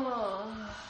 Oh.